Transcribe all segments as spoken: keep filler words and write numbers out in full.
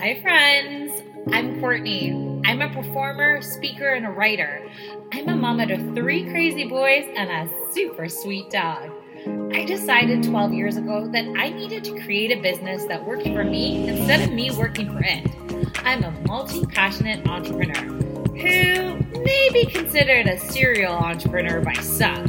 Hi friends, I'm Courtney. I'm a performer, speaker, and a writer. I'm a mama to three crazy boys and a super sweet dog. I decided twelve years ago that I needed to create a business that worked for me instead of me working for it. I'm a multi-passionate entrepreneur who may be considered a serial entrepreneur by some,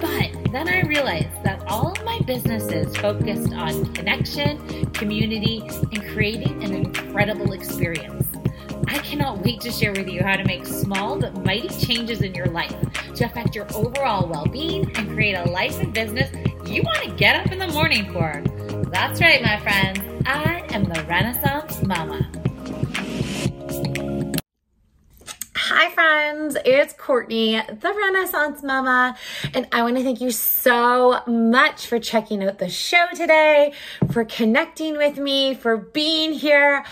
but then I realized that all of my businesses focused on connection, community, and creating an incredible experience. I cannot wait to share with you how to make small but mighty changes in your life to affect your overall well-being and create a life and business you want to get up in the morning for. That's right, my friends. I am the Renaissance Mama. Hi friends, it's Courtney, the Renaissance Mama, and I want to thank you so much for checking out the show today, for connecting with me, for being here.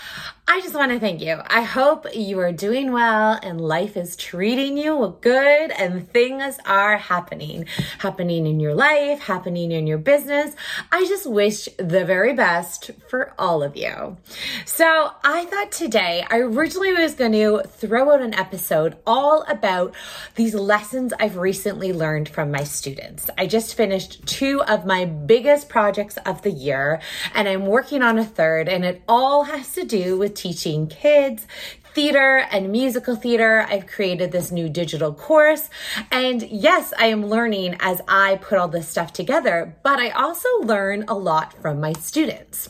I just want to thank you. I hope you are doing well and life is treating you good and things are happening, happening in your life, happening in your business. I just wish the very best for all of you. So I thought today, I originally was going to throw out an episode all about these lessons I've recently learned from my students. I just finished two of my biggest projects of the year and I'm working on a third, and it all has to do with teaching kids theater and musical theater. I've created this new digital course. And yes, I am learning as I put all this stuff together, but I also learn a lot from my students.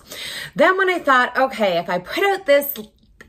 Then when I thought, okay, if I put out this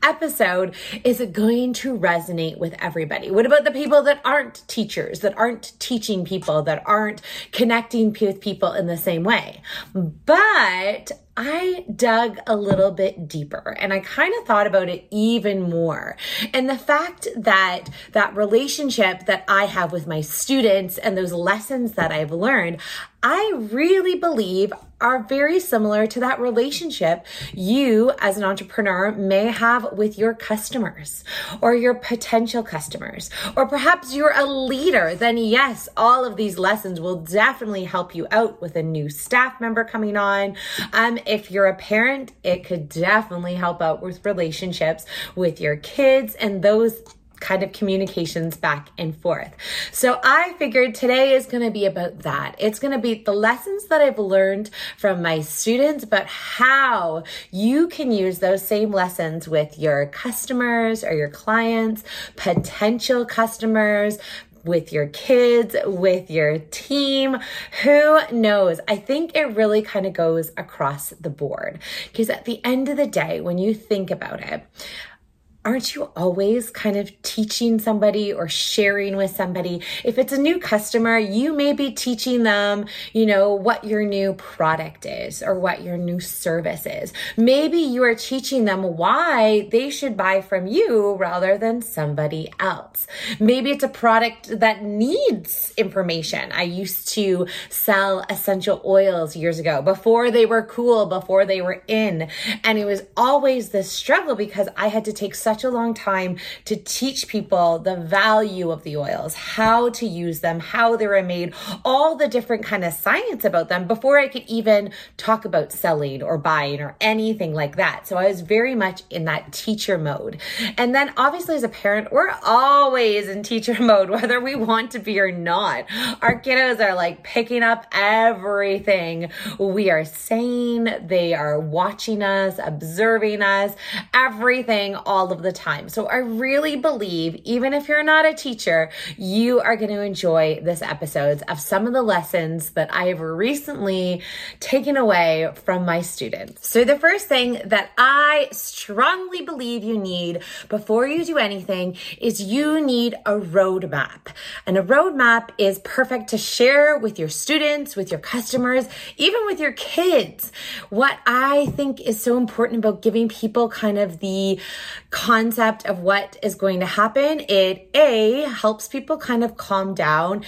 episode, is it going to resonate with everybody? What about the people that aren't teachers, that aren't teaching people, that aren't connecting with people in the same way? But I dug a little bit deeper and I kind of thought about it even more. And the fact that that relationship that I have with my students and those lessons that I've learned, I really believe are very similar to that relationship you as an entrepreneur may have with your customers or your potential customers, or perhaps you're a leader. Then yes, all of these lessons will definitely help you out with a new staff member coming on. Um, If you're a parent, it could definitely help out with relationships with your kids and those kind of communications back and forth. So I figured today is going to be about that. It's going to be the lessons that I've learned from my students, but how you can use those same lessons with your customers or your clients, potential customers, with your kids, with your team, who knows? I think it really kind of goes across the board, because at the end of the day, when you think about it, aren't you always kind of teaching somebody or sharing with somebody? If it's a new customer, you may be teaching them, you know, what your new product is or what your new service is. Maybe you are teaching them why they should buy from you rather than somebody else. Maybe it's a product that needs information. I used to sell essential oils years ago, before they were cool, before they were in. And it was always this struggle because I had to take such a long time to teach people the value of the oils, how to use them, how they were made, all the different kind of science about them before I could even talk about selling or buying or anything like that. So I was very much in that teacher mode. And then obviously as a parent, we're always in teacher mode, whether we want to be or not. Our kiddos are like picking up everything we are saying. They are watching us, observing us, everything all of the time. So I really believe, even if you're not a teacher, you are going to enjoy this episode of some of the lessons that I have recently taken away from my students. So the first thing that I strongly believe you need before you do anything is you need a roadmap. And a roadmap is perfect to share with your students, with your customers, even with your kids. What I think is so important about giving people kind of the concept of what is going to happen. It A, helps people kind of calm down,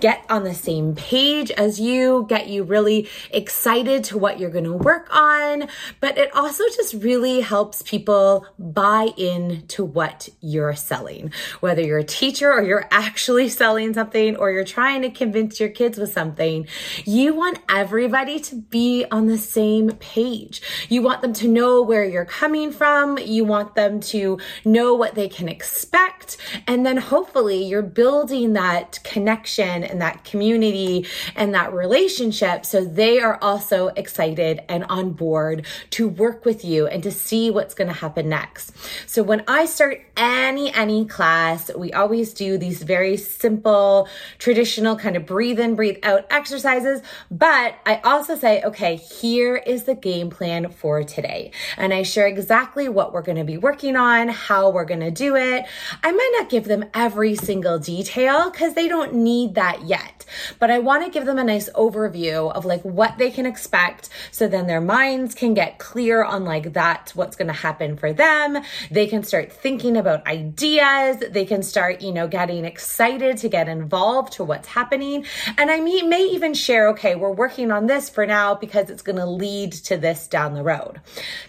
get on the same page as you, get you really excited to what you're going to work on, but it also just really helps people buy in to what you're selling. Whether you're a teacher or you're actually selling something or you're trying to convince your kids with something, you want everybody to be on the same page. You want them to know where you're coming from. You want them to know what they can expect. And then hopefully you're building that connection and that community and that relationship so they are also excited and on board to work with you and to see what's going to happen next. So when I start any, any class, we always do these very simple, traditional kind of breathe in, breathe out exercises. But I also say, okay, here is the game plan for today. And I share exactly what we're going to be working on, how we're going to do it. I might not give them every single detail because they don't need that yet, but I want to give them a nice overview of like what they can expect. So then their minds can get clear on like that's what's going to happen for them. They can start thinking about ideas. They can start, you know, getting excited to get involved to what's happening. And I may, may even share, okay, we're working on this for now because it's going to lead to this down the road.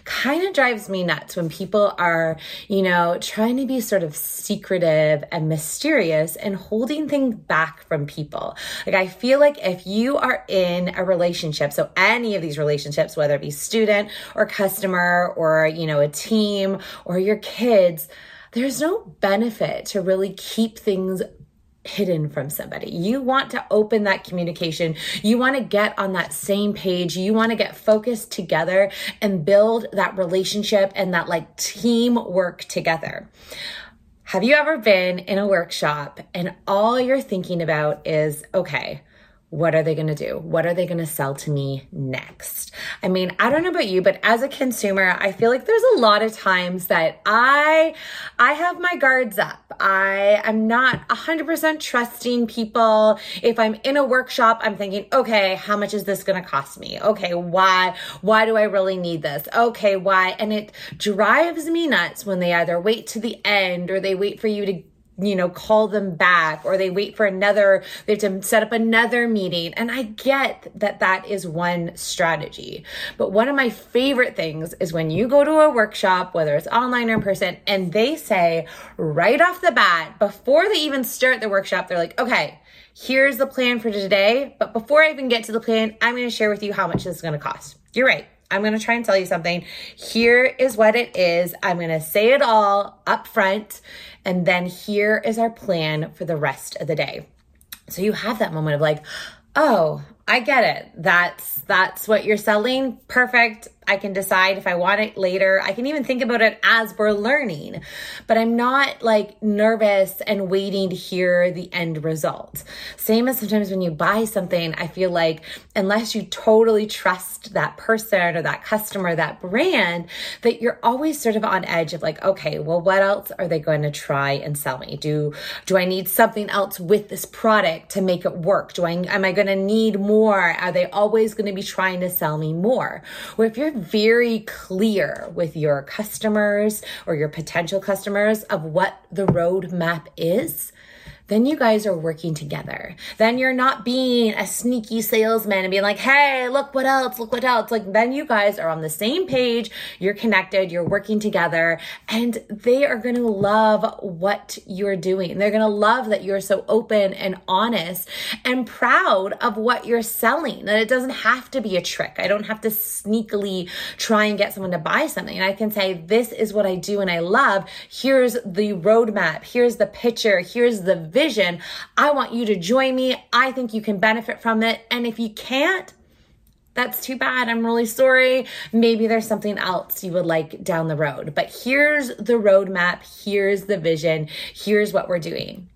Kind of drives me nuts when people are, you know, trying to be sort of secretive and mysterious and holding things back from people. Like I feel like if you are in a relationship, so any of these relationships, whether it be student or customer or, you know, a team or your kids, there's no benefit to really keep things hidden from somebody. You want to open that communication. You want to get on that same page. You want to get focused together and build that relationship and that like teamwork together. Have you ever been in a workshop and all you're thinking about is, okay, what are they going to do? What are they going to sell to me next? I mean, I don't know about you, but as a consumer, I feel like there's a lot of times that I, I have my guards up. I am not one hundred percent trusting people. If I'm in a workshop, I'm thinking, okay, how much is this going to cost me? Okay, why? Why do I really need this? Okay, why? And it drives me nuts when they either wait to the end or they wait for you to, you know, call them back, or they wait for another, they have to set up another meeting. And I get that that is one strategy. But one of my favorite things is when you go to a workshop, whether it's online or in person, and they say right off the bat, before they even start the workshop, they're like, okay, here's the plan for today. But before I even get to the plan, I'm going to share with you how much this is going to cost. You're right. I'm going to try and tell you something. Here is what it is. I'm going to say it all up front. And then here is our plan for the rest of the day. So you have that moment of like, oh, I get it. That's, that's what you're selling. Perfect. I can decide if I want it later. I can even think about it as we're learning, but I'm not like nervous and waiting to hear the end result. Same as sometimes when you buy something, I feel like unless you totally trust that person or that customer, that brand, that you're always sort of on edge of like, okay, well, what else are they going to try and sell me? Do, do I need something else with this product to make it work? Do I, am I going to need more? More? Are they always going to be trying to sell me more? Where if you're very clear with your customers or your potential customers of what the roadmap is, then you guys are working together. Then you're not being a sneaky salesman and being like, hey, look what else, look what else. Like then you guys are on the same page, you're connected, you're working together, and they are gonna love what you're doing. They're gonna love that you're so open and honest and proud of what you're selling, that it doesn't have to be a trick. I don't have to sneakily try and get someone to buy something. And I can say, this is what I do and I love. Here's the roadmap, here's the picture, here's the vision. I want you to join me. I think you can benefit from it. And if you can't, that's too bad. I'm really sorry. Maybe there's something else you would like down the road. But here's the roadmap. Here's the vision. Here's what we're doing.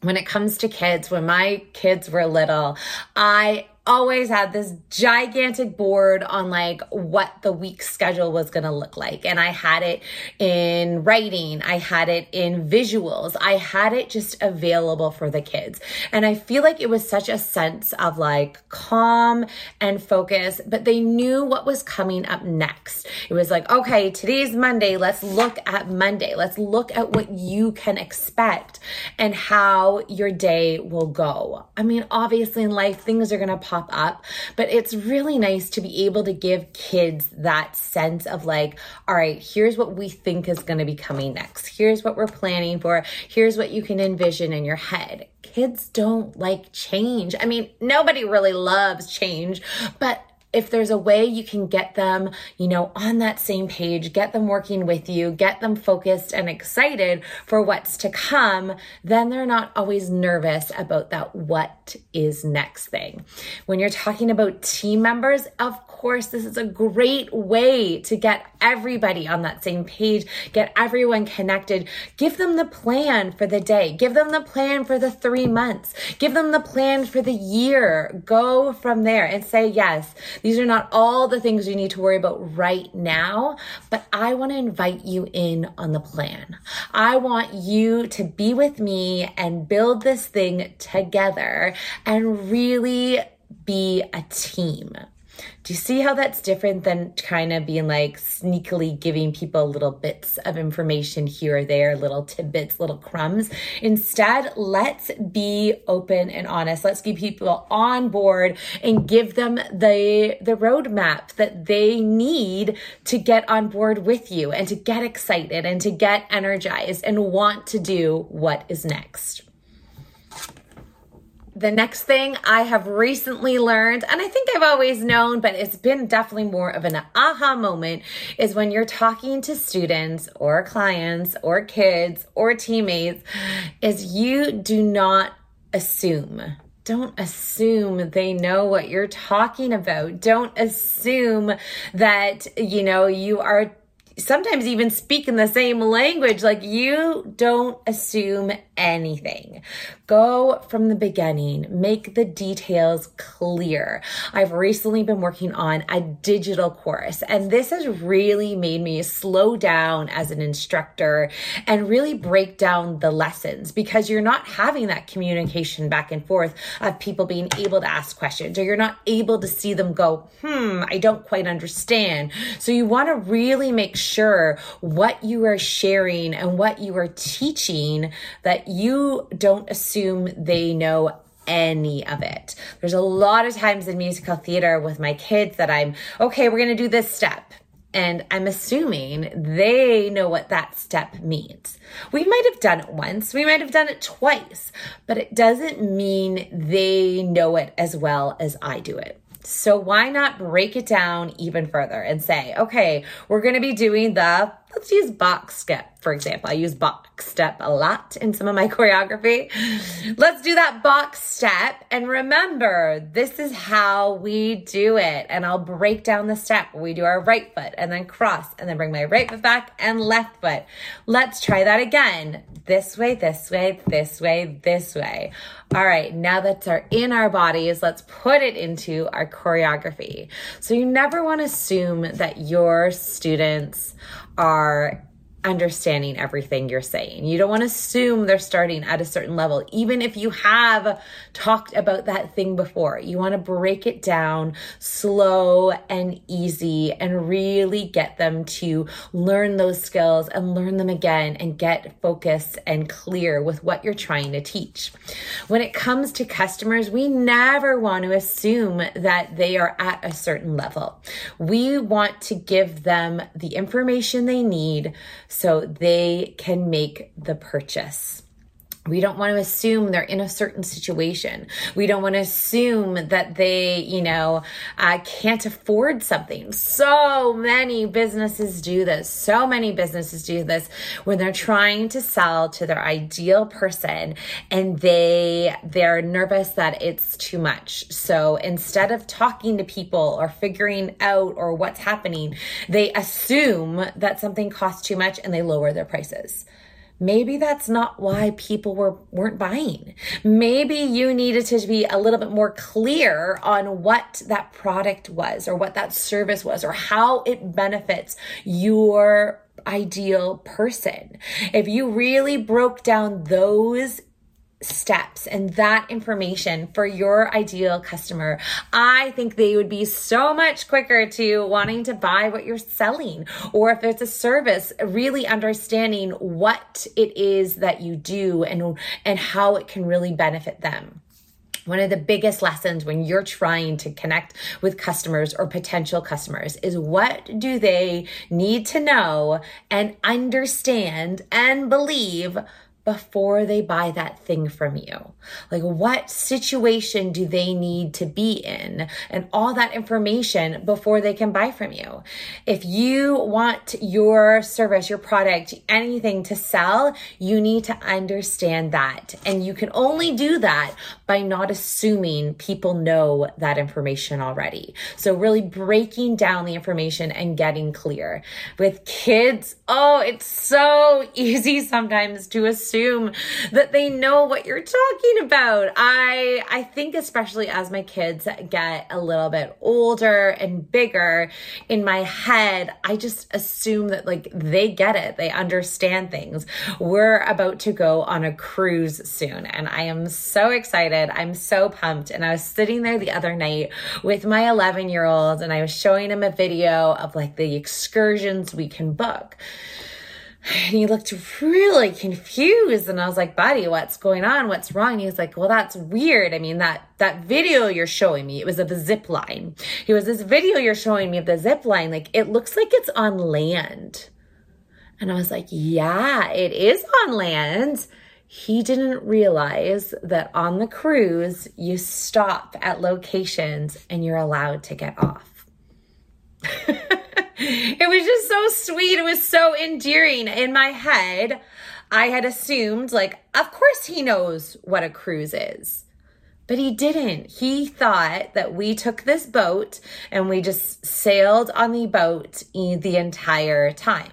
When it comes to kids, when my kids were little, I always had this gigantic board on like what the week schedule was going to look like. And I had it in writing. I had it in visuals. I had it just available for the kids. And I feel like it was such a sense of like calm and focus, but they knew what was coming up next. It was like, okay, today's Monday. Let's look at Monday. Let's look at what you can expect and how your day will go. I mean, obviously in life, things are going to pop up, but it's really nice to be able to give kids that sense of like, all right, here's what we think is going to be coming next. Here's what we're planning for. Here's what you can envision in your head. Kids don't like change. I mean, nobody really loves change, but if there's a way you can get them, you know, on that same page, get them working with you, get them focused and excited for what's to come, then they're not always nervous about that what is next thing. When you're talking about team members, of course, this is a great way to get everybody on that same page, get everyone connected, give them the plan for the day, give them the plan for the three months, give them the plan for the year, go from there and say, yes, these are not all the things you need to worry about right now, but I want to invite you in on the plan. I want you to be with me and build this thing together and really be a team. Do you see how that's different than kind of being like sneakily giving people little bits of information here or there, little tidbits, little crumbs? Instead, let's be open and honest. Let's get people on board and give them the, the roadmap that they need to get on board with you and to get excited and to get energized and want to do what is next. The next thing I have recently learned, and I think I've always known, but it's been definitely more of an aha moment, is when you're talking to students or clients or kids or teammates, is you do not assume. Don't assume they know what you're talking about. Don't assume that, you know, you are sometimes even speak in the same language. Like, you don't assume anything. Go from the beginning, make the details clear. I've recently been working on a digital course, and this has really made me slow down as an instructor and really break down the lessons, because you're not having that communication back and forth of people being able to ask questions, or you're not able to see them go, hmm, I don't quite understand. So you want to really make sure sure what you are sharing and what you are teaching, that you don't assume they know any of it. There's a lot of times in musical theater with my kids that I'm, okay, we're going to do this step. And I'm assuming they know what that step means. We might have done it once, we might have done it twice, but it doesn't mean they know it as well as I do it. So why not break it down even further and say, okay, we're going to be doing the, let's use box step, for example. I use box step a lot in some of my choreography. Let's do that box step. And remember, this is how we do it. And I'll break down the step. We do our right foot and then cross and then bring my right foot back and left foot. Let's try that again. This way, this way, this way, this way. All right, now that's our in our bodies, let's put it into our choreography. So you never want to assume that your students are understanding everything you're saying. You don't want to assume they're starting at a certain level, even if you have talked about that thing before. You want to break it down slow and easy and really get them to learn those skills and learn them again and get focused and clear with what you're trying to teach. When it comes to customers, we never want to assume that they are at a certain level. We want to give them the information they need so they can make the purchase. We don't want to assume they're in a certain situation. We don't want to assume that they, you know, uh, can't afford something. So many businesses do this. So many businesses do this when they're trying to sell to their ideal person, and they, they're nervous that it's too much. So instead of talking to people or figuring out or what's happening, they assume that something costs too much and they lower their prices. Maybe that's not why people were, weren't buying. Maybe you needed to be a little bit more clear on what that product was or what that service was or how it benefits your ideal person. If you really broke down those steps and that information for your ideal customer, I think they would be so much quicker to wanting to buy what you're selling. Or if it's a service, really understanding what it is that you do and, and how it can really benefit them. One of the biggest lessons when you're trying to connect with customers or potential customers is what do they need to know and understand and believe before they buy that thing from you. Like, what situation do they need to be in and all that information before they can buy from you. If you want your service, your product, anything to sell, you need to understand that. And you can only do that by not assuming people know that information already. So really breaking down the information and getting clear. With kids, oh, it's so easy sometimes to assume assume that they know what you're talking about. I I think especially as my kids get a little bit older and bigger, in my head, I just assume that like they get it. They understand things. We're about to go on a cruise soon and I am so excited. I'm so pumped. And I was sitting there the other night with my eleven year old and I was showing him a video of like the excursions we can book. And he looked really confused. And I was like, buddy, what's going on? What's wrong? And he was like, well, that's weird. I mean, that, that video you're showing me, it was of the zip line. He was, this video you're showing me of the zip line, like, it looks like it's on land. And I was like, yeah, it is on land. He didn't realize that on the cruise, you stop at locations and you're allowed to get off. It was just so sweet. It was so endearing. In my head, I had assumed, like, of course he knows what a cruise is, but he didn't. He thought that we took this boat and we just sailed on the boat the entire time.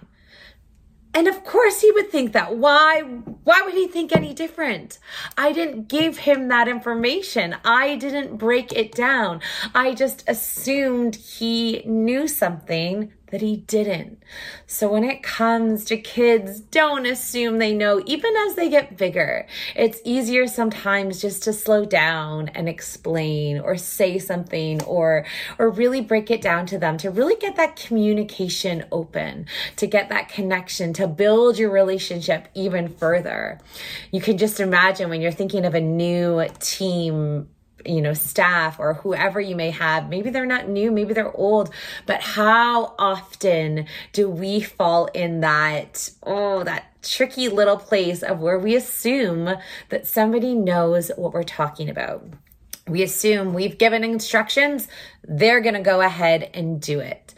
And of course he would think that. Why, why would he think any different? I didn't give him that information. I didn't break it down. I just assumed he knew something that he didn't. So when it comes to kids, don't assume they know. Even as they get bigger, it's easier sometimes just to slow down and explain or say something or or really break it down to them, to really get that communication open, to get that connection, to build your relationship even further. You can just imagine when you're thinking of a new team, you know, staff or whoever you may have, maybe they're not new, maybe they're old, but how often do we fall in that, oh, that tricky little place of where we assume that somebody knows what we're talking about. We assume we've given instructions, they're going to go ahead and do it.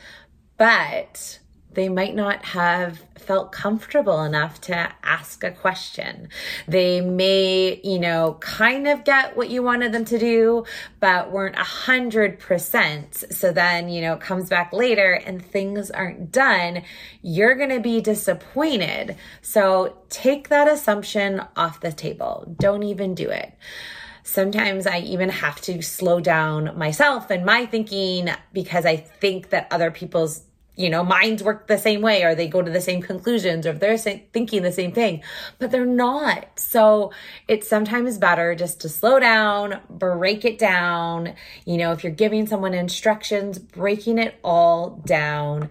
But they might not have felt comfortable enough to ask a question. They may, you know, kind of get what you wanted them to do, but weren't a hundred percent. So then, you know, it comes back later and things aren't done. You're going to be disappointed. So take that assumption off the table. Don't even do it. Sometimes I even have to slow down myself and my thinking because I think that other people's, you know, minds work the same way, or they go to the same conclusions, or if they're thinking the same thing, but they're not. So it's sometimes better just to slow down, break it down. You know, if you're giving someone instructions, breaking it all down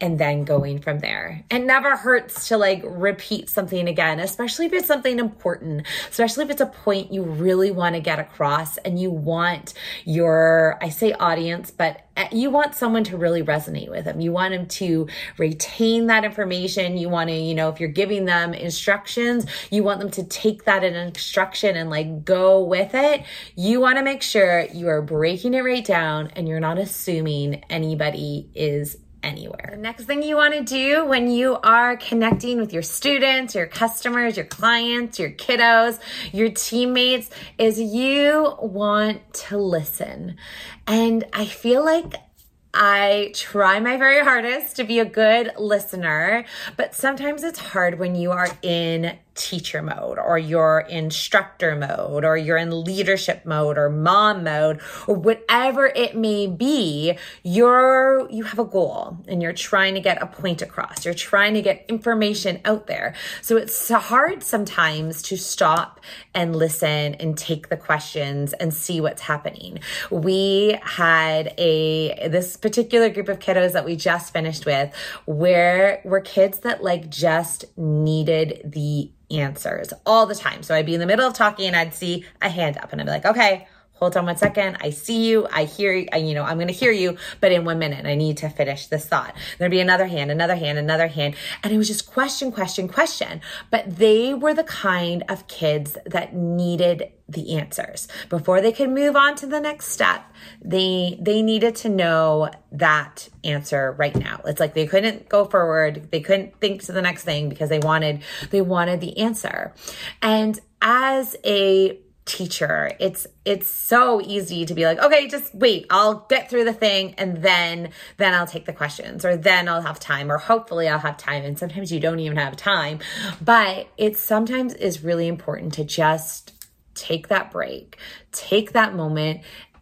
and then going from there. It never hurts to like repeat something again, especially if it's something important, especially if it's a point you really want to get across and you want your, I say audience, but you want someone to really resonate with them. You want them to retain that information. You want to, you know, if you're giving them instructions, you want them to take that in instruction and like go with it. You want to make sure you are breaking it right down and you're not assuming anybody is anywhere. The next thing you want to do when you are connecting with your students, your customers, your clients, your kiddos, your teammates is you want to listen. And I feel like I try my very hardest to be a good listener, but sometimes it's hard when you are in teacher mode or you're in instructor mode or you're in leadership mode or mom mode or whatever it may be, you're, you have a goal and you're trying to get a point across. You're trying to get information out there. So it's hard sometimes to stop and listen and take the questions and see what's happening. We had a, this particular group of kiddos that we just finished with where were kids that like just needed the answers all the time. So I'd be in the middle of talking and I'd see a hand up and I'd be like, okay, hold on one second. I see you. I hear you. I, you know, I'm going to hear you, but in one minute, I need to finish this thought. There'd be another hand, another hand, another hand. And it was just question, question, question. But they were the kind of kids that needed the answers. Before they could move on to the next step, they they needed to know that answer right now. It's like they couldn't go forward, they couldn't think to the next thing because they wanted they wanted the answer. And as a teacher, it's it's so easy to be like, okay, just wait, I'll get through the thing and then then I'll take the questions, or then I'll have time, or hopefully I'll have time. And sometimes you don't even have time. But it sometimes is really important to just take that break, take that moment,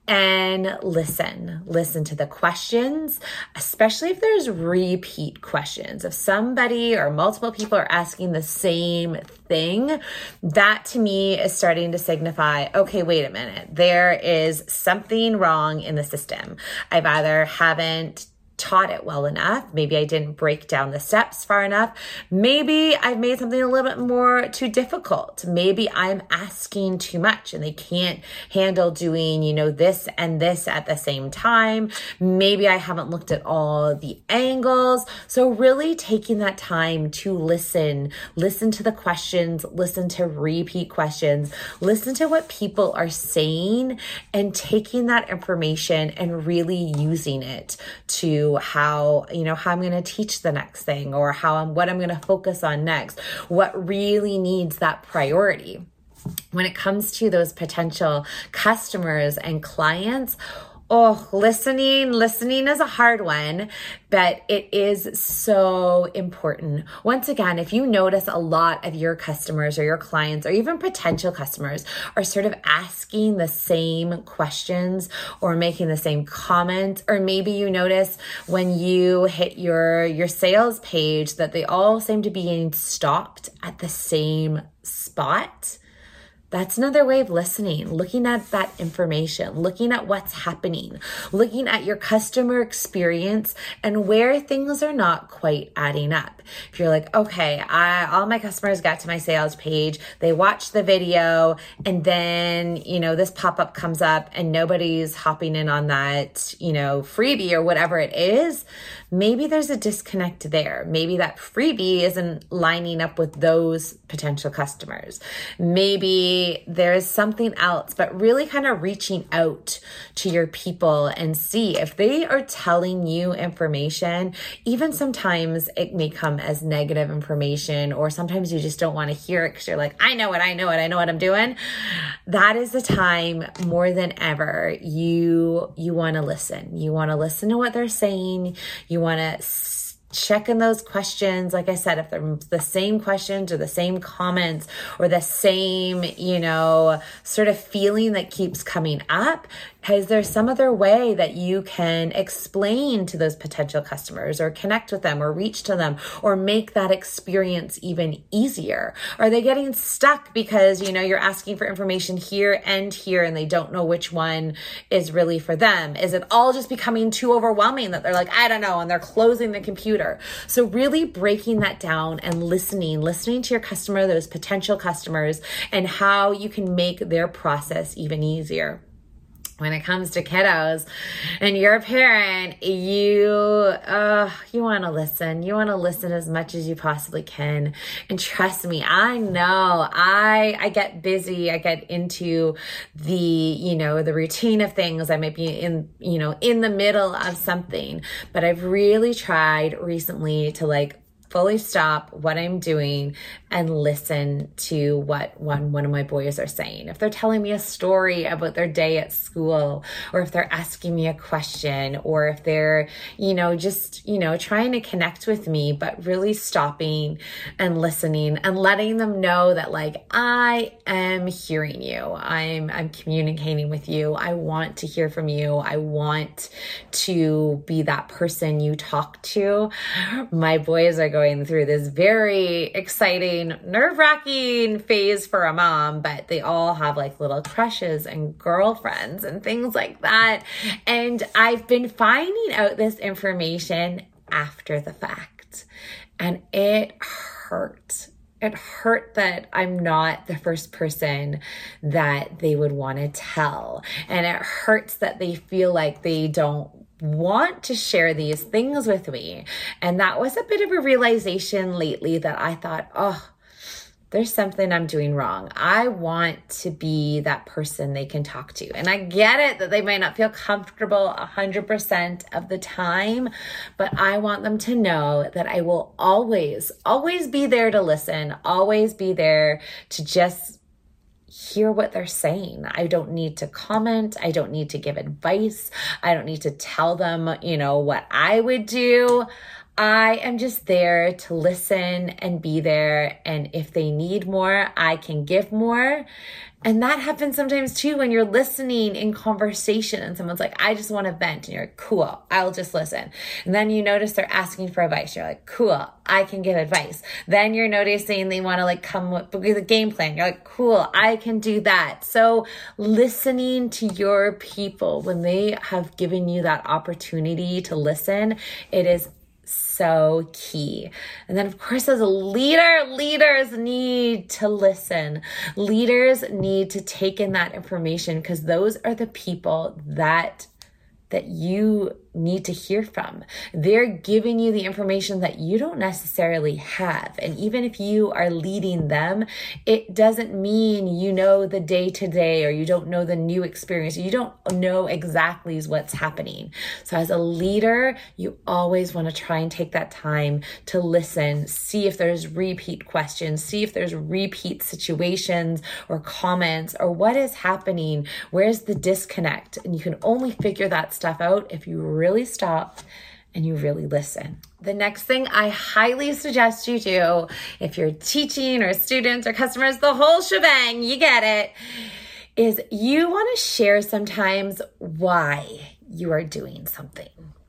and listen. Listen to the questions, especially if there's repeat questions. If somebody or multiple people are asking the same thing, that to me is starting to signify, okay, wait a minute, there is something wrong in the system. I've either haven't taught it well enough. Maybe I didn't break down the steps far enough. Maybe I've made something a little bit more too difficult. Maybe I'm asking too much and they can't handle doing, you know, this and this at the same time. Maybe I haven't looked at all the angles. So really taking that time to listen, listen to the questions, listen to repeat questions, listen to what people are saying, and taking that information and really using it to how, you know, how I'm going to teach the next thing, or how I'm, what I'm going to focus on next, what really needs that priority. When it comes to those potential customers and clients, oh, listening, listening is a hard one, but it is so important. Once again, if you notice a lot of your customers or your clients or even potential customers are sort of asking the same questions or making the same comments, or maybe you notice when you hit your, your sales page that they all seem to be getting stopped at the same spot, that's another way of listening, looking at that information, looking at what's happening, looking at your customer experience and where things are not quite adding up. If you're like, okay, I, all my customers got to my sales page, they watched the video, and then, you know, this pop-up comes up and nobody's hopping in on that, you know, freebie or whatever it is, maybe there's a disconnect there. Maybe that freebie isn't lining up with those potential customers. Maybe there is something else, but really kind of reaching out to your people and see if they are telling you information. Even sometimes it may come as negative information, or sometimes you just don't want to hear it because you're like, I know it, I know it, I know what I'm doing. That is the time more than ever you, you want to listen. You want to listen to what they're saying. You want to checking those questions. Like I said, if they're the same questions or the same comments or the same, you know, sort of feeling that keeps coming up, is there some other way that you can explain to those potential customers or connect with them or reach to them or make that experience even easier? Are they getting stuck because, you know, you're asking for information here and here and they don't know which one is really for them? Is it all just becoming too overwhelming that they're like, I don't know, and they're closing the computer? So really breaking that down and listening, listening to your customer, those potential customers, and how you can make their process even easier. When it comes to kiddos and you're a parent, you uh, you want to listen. You want to listen as much as you possibly can. And trust me, I know I I get busy. I get into the, you know, the routine of things. I might be in, you know, in the middle of something, but I've really tried recently to like fully stop what I'm doing and listen to what one, one of my boys are saying. If they're telling me a story about their day at school, or if they're asking me a question, or if they're, you know, just, you know, trying to connect with me, but really stopping and listening and letting them know that, like, I am hearing you. I'm, I'm communicating with you. I want to hear from you. I want to be that person you talk to. My boys are going through this very exciting, nerve-wracking phase for a mom, but they all have like little crushes and girlfriends and things like that. And I've been finding out this information after the fact, and it hurt. It hurt that I'm not the first person that they would want to tell. And it hurts that they feel like they don't want to share these things with me. And that was a bit of a realization lately that I thought, oh, there's something I'm doing wrong. I want to be that person they can talk to. And I get it that they might not feel comfortable one hundred percent of the time, but I want them to know that I will always, always be there to listen, always be there to just hear what they're saying. I don't need to comment. I don't need to give advice. I don't need to tell them, you know, what I would do. I am just there to listen and be there. And if they need more, I can give more. And that happens sometimes too when you're listening in conversation and someone's like, I just want to vent. And you're like, cool, I'll just listen. And then you notice they're asking for advice. You're like, cool, I can give advice. Then you're noticing they want to like come with a game plan. You're like, cool, I can do that. So listening to your people when they have given you that opportunity to listen, it is so key. And then of course, as a leader, leaders need to listen. Leaders need to take in that information, because those are the people that that you need to hear from. They're giving you the information that you don't necessarily have. And even if you are leading them, it doesn't mean you know the day-to-day, or you don't know the new experience. You don't know exactly what's happening. So as a leader, you always want to try and take that time to listen, see if there's repeat questions, see if there's repeat situations or comments, or what is happening, where's the disconnect? And you can only figure that stuff out if you really stop and you really listen. The next thing I highly suggest you do, if you're teaching or students or customers, the whole shebang, you get it, is you want to share sometimes why you are doing something.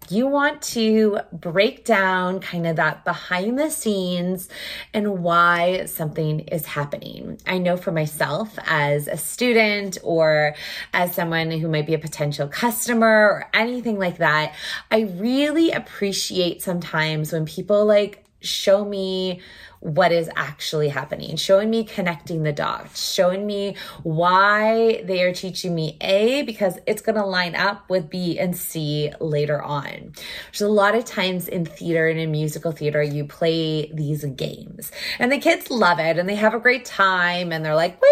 You want to break down kind of that behind the scenes and why something is happening. I know for myself as a student, or as someone who might be a potential customer or anything like that, I really appreciate sometimes when people like show me what is actually happening, showing me connecting the dots, showing me why they are teaching me A, because it's going to line up with B and C later on. So a lot of times in theater and in musical theater, you play these games and the kids love it and they have a great time and they're like, woo,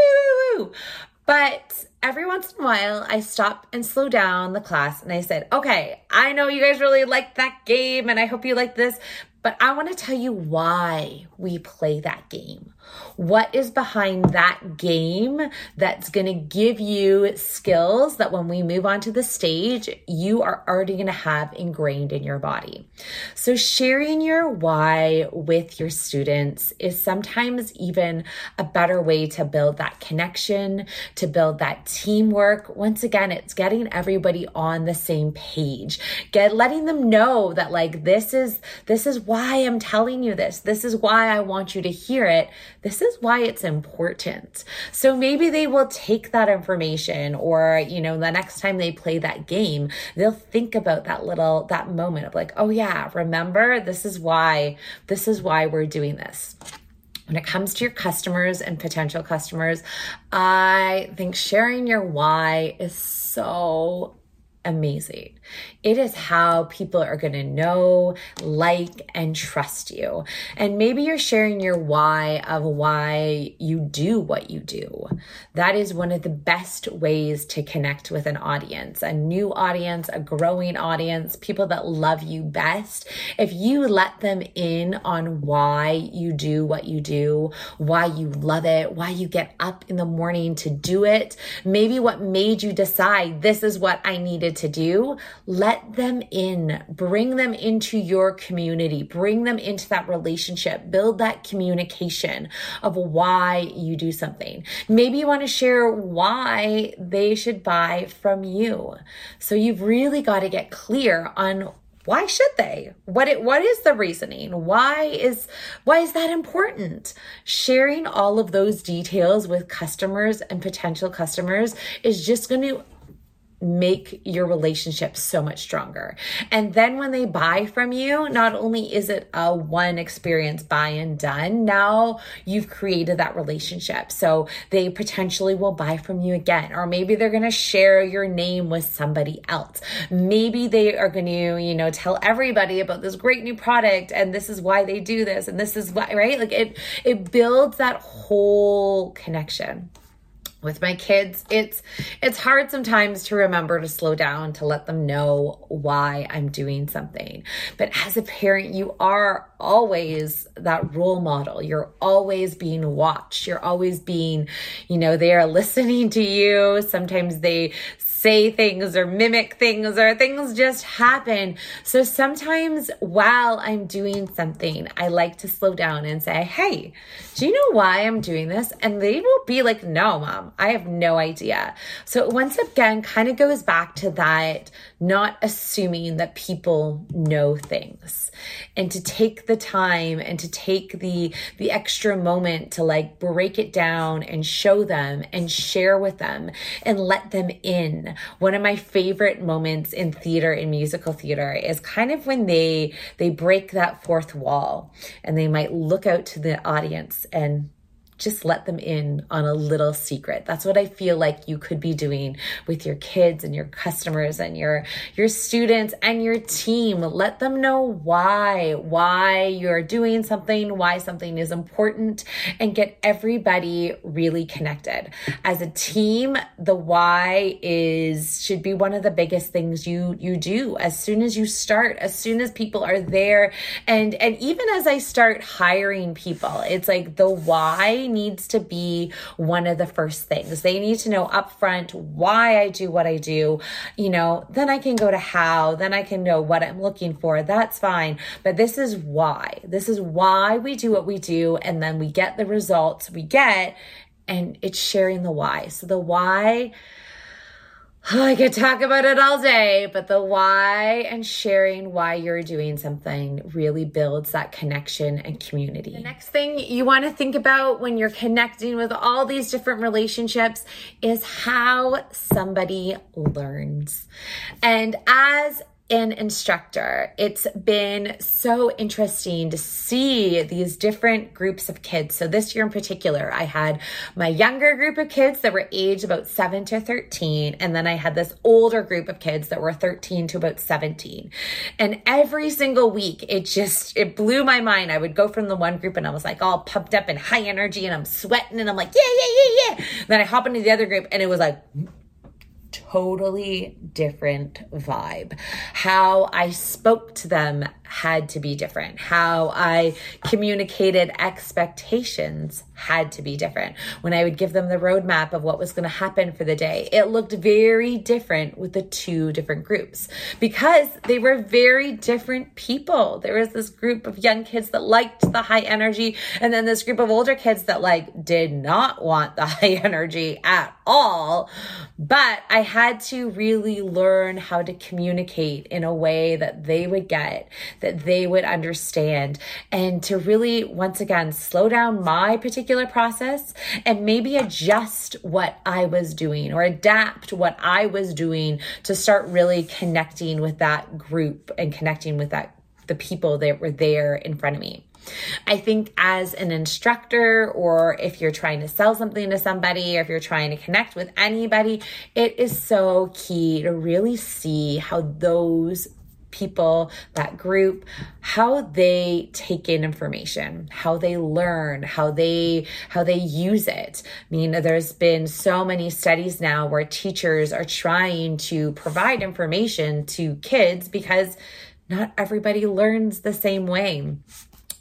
woo, woo. But every once in a while, I stop and slow down the class and I said, okay, I know you guys really liked that game and I hope you like this, but I want to tell you why we play that game. What is behind that game that's going to give you skills that when we move onto the stage, you are already going to have ingrained in your body. So sharing your why with your students is sometimes even a better way to build that connection, to build that teamwork. Once again, it's getting everybody on the same page, get letting them know that like, this is, this is why I'm telling you this. This is why I want you to hear it. This is why it's important. So maybe they will take that information, or, you know, the next time they play that game, they'll think about that little, that moment of like, oh yeah, remember, this is why, this is why we're doing this. When it comes to your customers and potential customers, I think sharing your why is so amazing. It is how people are going to know, like, and trust you. And maybe you're sharing your why of why you do what you do. That is one of the best ways to connect with an audience, a new audience, a growing audience, people that love you best. If you let them in on why you do what you do, why you love it, why you get up in the morning to do it, maybe what made you decide this is what I needed to do, let them in, bring them into your community, bring them into that relationship, build that communication of why you do something. Maybe you want to share why they should buy from you. So you've really got to get clear on why should they? What it, what is the reasoning? Why is, why is that important? Sharing all of those details with customers and potential customers is just going to make your relationship so much stronger. And then when they buy from you, not only is it a one experience buy and done, now you've created that relationship. So they potentially will buy from you again, or maybe they're going to share your name with somebody else. Maybe they are going to, you know, tell everybody about this great new product and this is why they do this and this is why, right? Like it, it builds that whole connection. With my kids, it's it's hard sometimes to remember to slow down, to let them know why I'm doing something. But as a parent, you are always that role model. You're always being watched. You're always being, you know, they are listening to you. Sometimes they say things or mimic things or things just happen. So sometimes while I'm doing something, I like to slow down and say, hey, do you know why I'm doing this? And they will be like, no, Mom, I have no idea. So once again, kind of goes back to that, not assuming that people know things, and to take the time and to take the, the extra moment to like break it down and show them and share with them and let them in. One of my favorite moments in theater, in musical theater, is kind of when they they break that fourth wall and they might look out to the audience and just let them in on a little secret. That's what I feel like you could be doing with your kids and your customers and your, your students and your team. Let them know why, why you're doing something, why something is important, and get everybody really connected. As a team, the why is, should be one of the biggest things you, you do as soon as you start, as soon as people are there. And, and even as I start hiring people, it's like the why needs to be one of the first things. They need to know upfront why I do what I do. You know, then I can go to how, then I can know what I'm looking for. That's fine. But this is why. This is why we do what we do. And then we get the results we get, and it's sharing the why. So the why, oh, I could talk about it all day, but the why and sharing why you're doing something really builds that connection and community. The next thing you want to think about when you're connecting with all these different relationships is how somebody learns. And as an instructor, it's been so interesting to see these different groups of kids. So this year in particular, I had my younger group of kids that were aged about seven to thirteen. And then I had this older group of kids that were thirteen to about seventeen. And every single week, it just, it blew my mind. I would go from the one group and I was like all pumped up and high energy and I'm sweating and I'm like, yeah, yeah, yeah, yeah. And then I hop into the other group and it was like, totally different vibe. How I spoke to them had to be different. How I communicated expectations had to be different. When I would give them the roadmap of what was going to happen for the day, it looked very different with the two different groups because they were very different people. There was this group of young kids that liked the high energy, and then this group of older kids that like did not want the high energy at all. But I had had to really learn how to communicate in a way that they would get, that they would understand, and to really, once again, slow down my particular process and maybe adjust what I was doing or adapt what I was doing to start really connecting with that group and connecting with that the people that were there in front of me. I think as an instructor, or if you're trying to sell something to somebody, or if you're trying to connect with anybody, it is so key to really see how those people, that group, how they take in information, how they learn, how they how they use it. I mean, there's been so many studies now where teachers are trying to provide information to kids because not everybody learns the same way.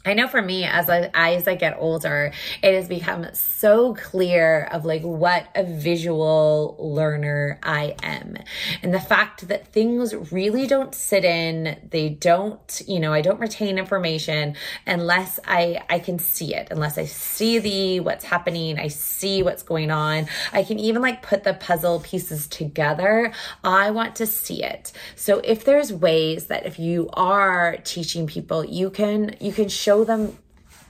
I know for me, as I, as I get older, it has become so clear of like what a visual learner I am. And the fact that things really don't sit in, they don't, you know, I don't retain information unless I, I can see it, unless I see the, what's happening, I see what's going on. I can even like put the puzzle pieces together. I want to see it. So if there's ways that if you are teaching people, you can, you can show Show them,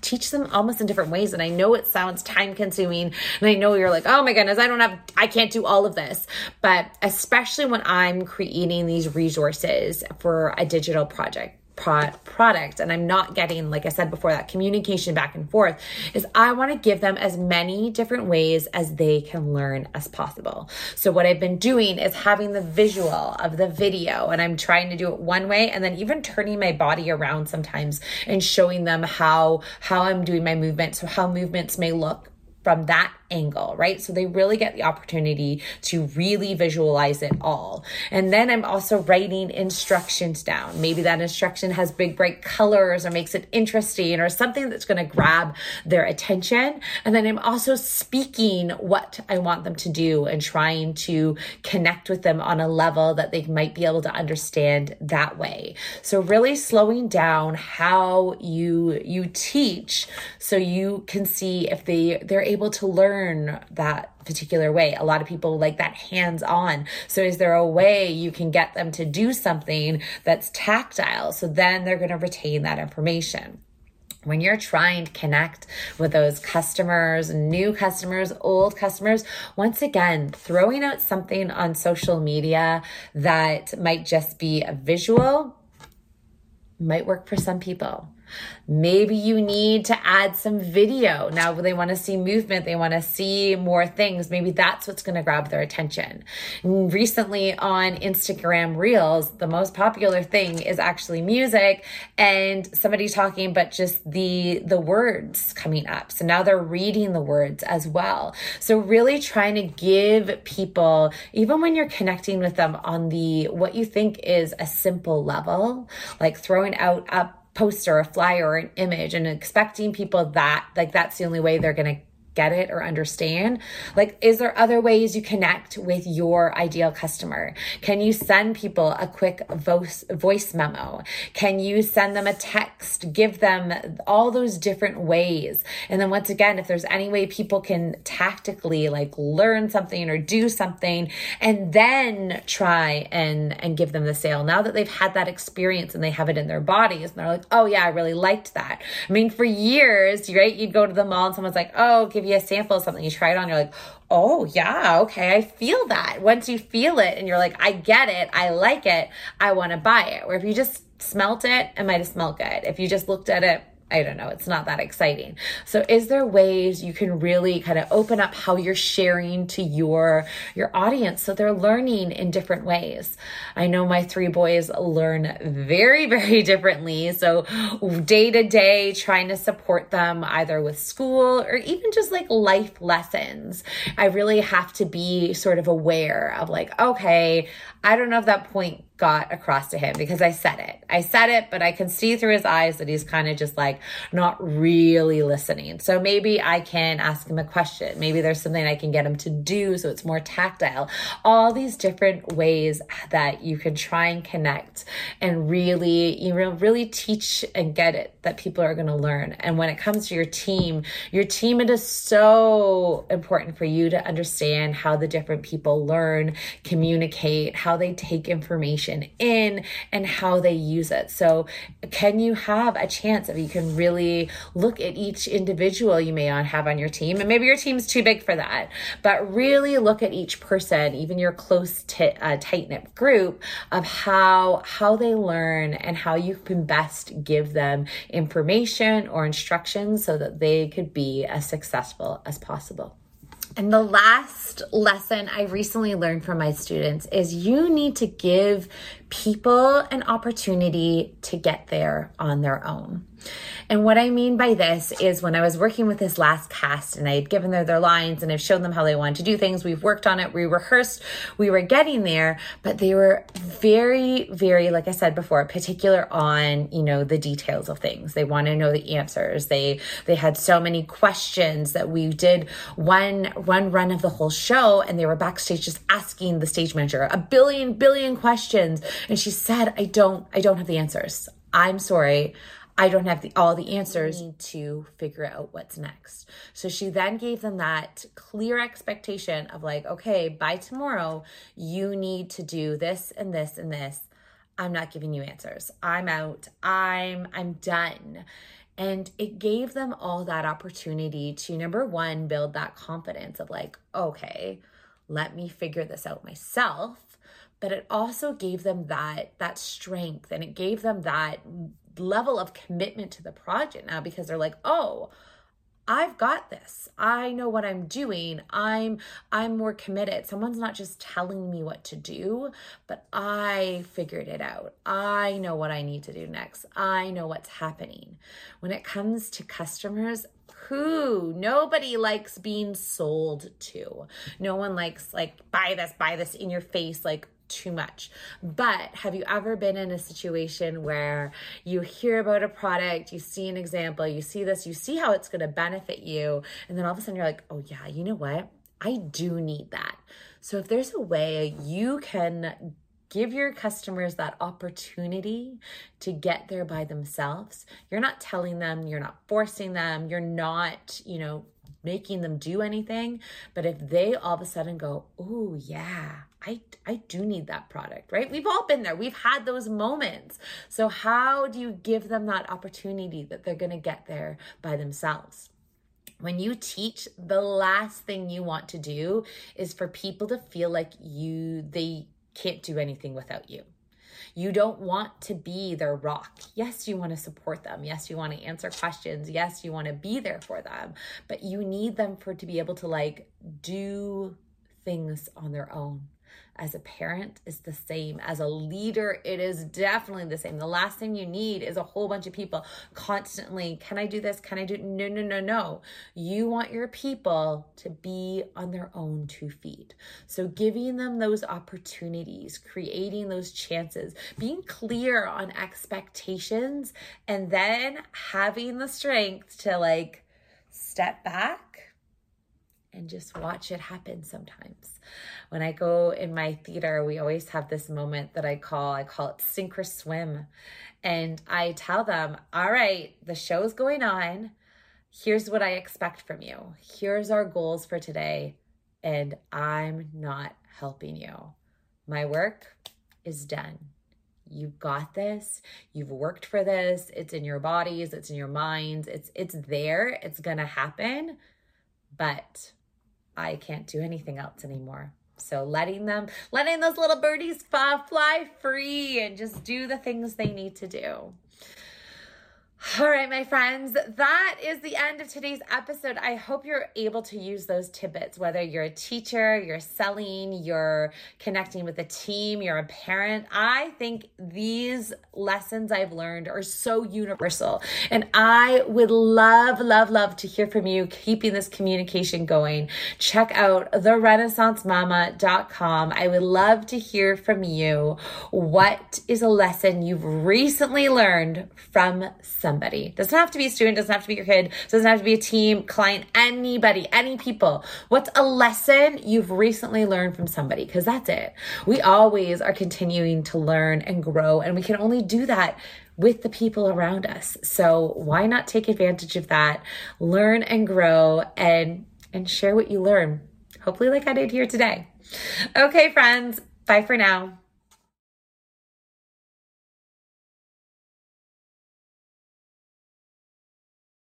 teach them almost in different ways. And I know it sounds time consuming, and I know you're like, oh my goodness, I don't have, I can't do all of this. But especially when I'm creating these resources for a digital project, pro- product, and I'm not getting, like I said before, that communication back and forth, is I want to give them as many different ways as they can learn as possible. So what I've been doing is having the visual of the video, and I'm trying to do it one way, and then even turning my body around sometimes and showing them how, how I'm doing my movement, so how movements may look from that angle, right? So they really get the opportunity to really visualize it all. And then I'm also writing instructions down. Maybe that instruction has big, bright colors, or makes it interesting, or something that's going to grab their attention. And then I'm also speaking what I want them to do and trying to connect with them on a level that they might be able to understand that way. So really slowing down how you you teach, so you can see if they they're able to learn that particular way. A lot of people like that hands-on. So is there a way you can get them to do something that's tactile? So then they're going to retain that information. When you're trying to connect with those customers, new customers, old customers, once again, throwing out something on social media that might just be a visual might work for some people. Maybe you need to add some video. Now they want to see movement. They want to see more things. Maybe that's what's going to grab their attention. Recently on Instagram Reels, the most popular thing is actually music and somebody talking, but just the, the words coming up. So now they're reading the words as well. So really trying to give people, even when you're connecting with them on the, what you think is a simple level, like throwing out up, poster, a flyer, or an image, and expecting people that like that's the only way they're going to get it or understand. Like, is there other ways you connect with your ideal customer? Can you send people a quick voice voice memo? Can you send them a text? Give them all those different ways. And then once again, if there's any way people can tactically like learn something or do something, and then try and, and give them the sale. Now that they've had that experience and they have it in their bodies, and they're like, oh yeah, I really liked that. I mean, for years, right? You'd go to the mall and someone's like, oh, give you a sample of something, you try it on, you're like, oh yeah, okay, I feel that. Once you feel it and you're like, I get it, I like it, I want to buy it. Or if you just smelt it, it might have smelled good. If you just looked at it, I don't know, it's not that exciting. So is there ways you can really kind of open up how you're sharing to your, your audience so they're learning in different ways? I know my three boys learn very, very differently. So day to day, trying to support them either with school or even just like life lessons. I really have to be sort of aware of like, okay, I don't know if that point got across to him because I said it. I said it, but I can see through his eyes that he's kind of just like not really listening. So maybe I can ask him a question. Maybe there's something I can get him to do so it's more tactile. All these different ways that you can try and connect and really, you know, really teach and get it that people are going to learn. And when it comes to your team, your team, it is so important for you to understand how the different people learn, communicate, how they take information information in and how they use it. So can you have a chance if you can really look at each individual you may have on your team, and maybe your team's too big for that, but really look at each person, even your close t- uh, tight-knit group, of how, how they learn and how you can best give them information or instructions so that they could be as successful as possible. And the last lesson I recently learned from my students is you need to give people an opportunity to get there on their own. And what I mean by this is when I was working with this last cast and I had given them their lines and I've shown them how they wanted to do things, we've worked on it, we rehearsed, we were getting there, but they were very, very, like I said before, particular on, you know, the details of things. They want to know the answers. They they had so many questions that we did one, one run of the whole show and they were backstage just asking the stage manager a billion, billion questions. And she said, I don't, I don't have the answers. I'm sorry. I don't have the, all the answers to figure out what's next. So she then gave them that clear expectation of like, okay, by tomorrow, you need to do this and this and this. I'm not giving you answers. I'm out. I'm, I'm done. And it gave them all that opportunity to, number one, build that confidence of like, okay, let me figure this out myself. But it also gave them that, that strength, and it gave them that level of commitment to the project now, because they're like, oh, I've got this. I know what I'm doing. I'm I'm more committed. Someone's not just telling me what to do, but I figured it out. I know what I need to do next. I know what's happening. When it comes to customers, who nobody likes being sold to. No one likes like buy this, buy this in your face, like too much. But have you ever been in a situation where you hear about a product, you see an example, you see this, you see how it's going to benefit you, and then all of a sudden you're like, oh yeah, you know what? I do need that. So if there's a way you can give your customers that opportunity to get there by themselves, you're not telling them, you're not forcing them, you're not, you know, making them do anything. But if they all of a sudden go, oh yeah, I, I do need that product, right? We've all been there. We've had those moments. So how do you give them that opportunity that they're going to get there by themselves? When you teach, the last thing you want to do is for people to feel like you, they can't do anything without you. You don't want to be their rock. Yes, you want to support them. Yes, you want to answer questions. Yes, you want to be there for them, but you need them for to be able to like do things on their own. As a parent is the same. As a leader, it is definitely the same. The last thing you need is a whole bunch of people constantly, can I do this? Can I do it? No, no, no, no. You want your people to be on their own two feet. So giving them those opportunities, creating those chances, being clear on expectations, and then having the strength to like step back and just watch it happen sometimes. When I go in my theater, we always have this moment that I call, I call it sink or swim. And I tell them, all right, the show's going on. Here's what I expect from you. Here's our goals for today. And I'm not helping you. My work is done. You've got this. You've worked for this. It's in your bodies. It's in your minds. It's, it's there. It's going to happen. But I can't do anything else anymore. So letting them, letting those little birdies fly free and just do the things they need to do. All right, my friends, that is the end of today's episode. I hope you're able to use those tidbits, whether you're a teacher, you're selling, you're connecting with a team, you're a parent. I think these lessons I've learned are so universal. And I would love, love, love to hear from you, keeping this communication going. Check out the renaissance mama dot com. I would love to hear from you. What is a lesson you've recently learned from someone? Somebody. Doesn't have to be a student, doesn't have to be your kid, doesn't have to be a team, client, anybody, any people. What's a lesson you've recently learned from somebody? Because that's it. We always are continuing to learn and grow, and we can only do that with the people around us. So why not take advantage of that, learn and grow, and, and share what you learn. Hopefully like I did here today. Okay, friends, bye for now.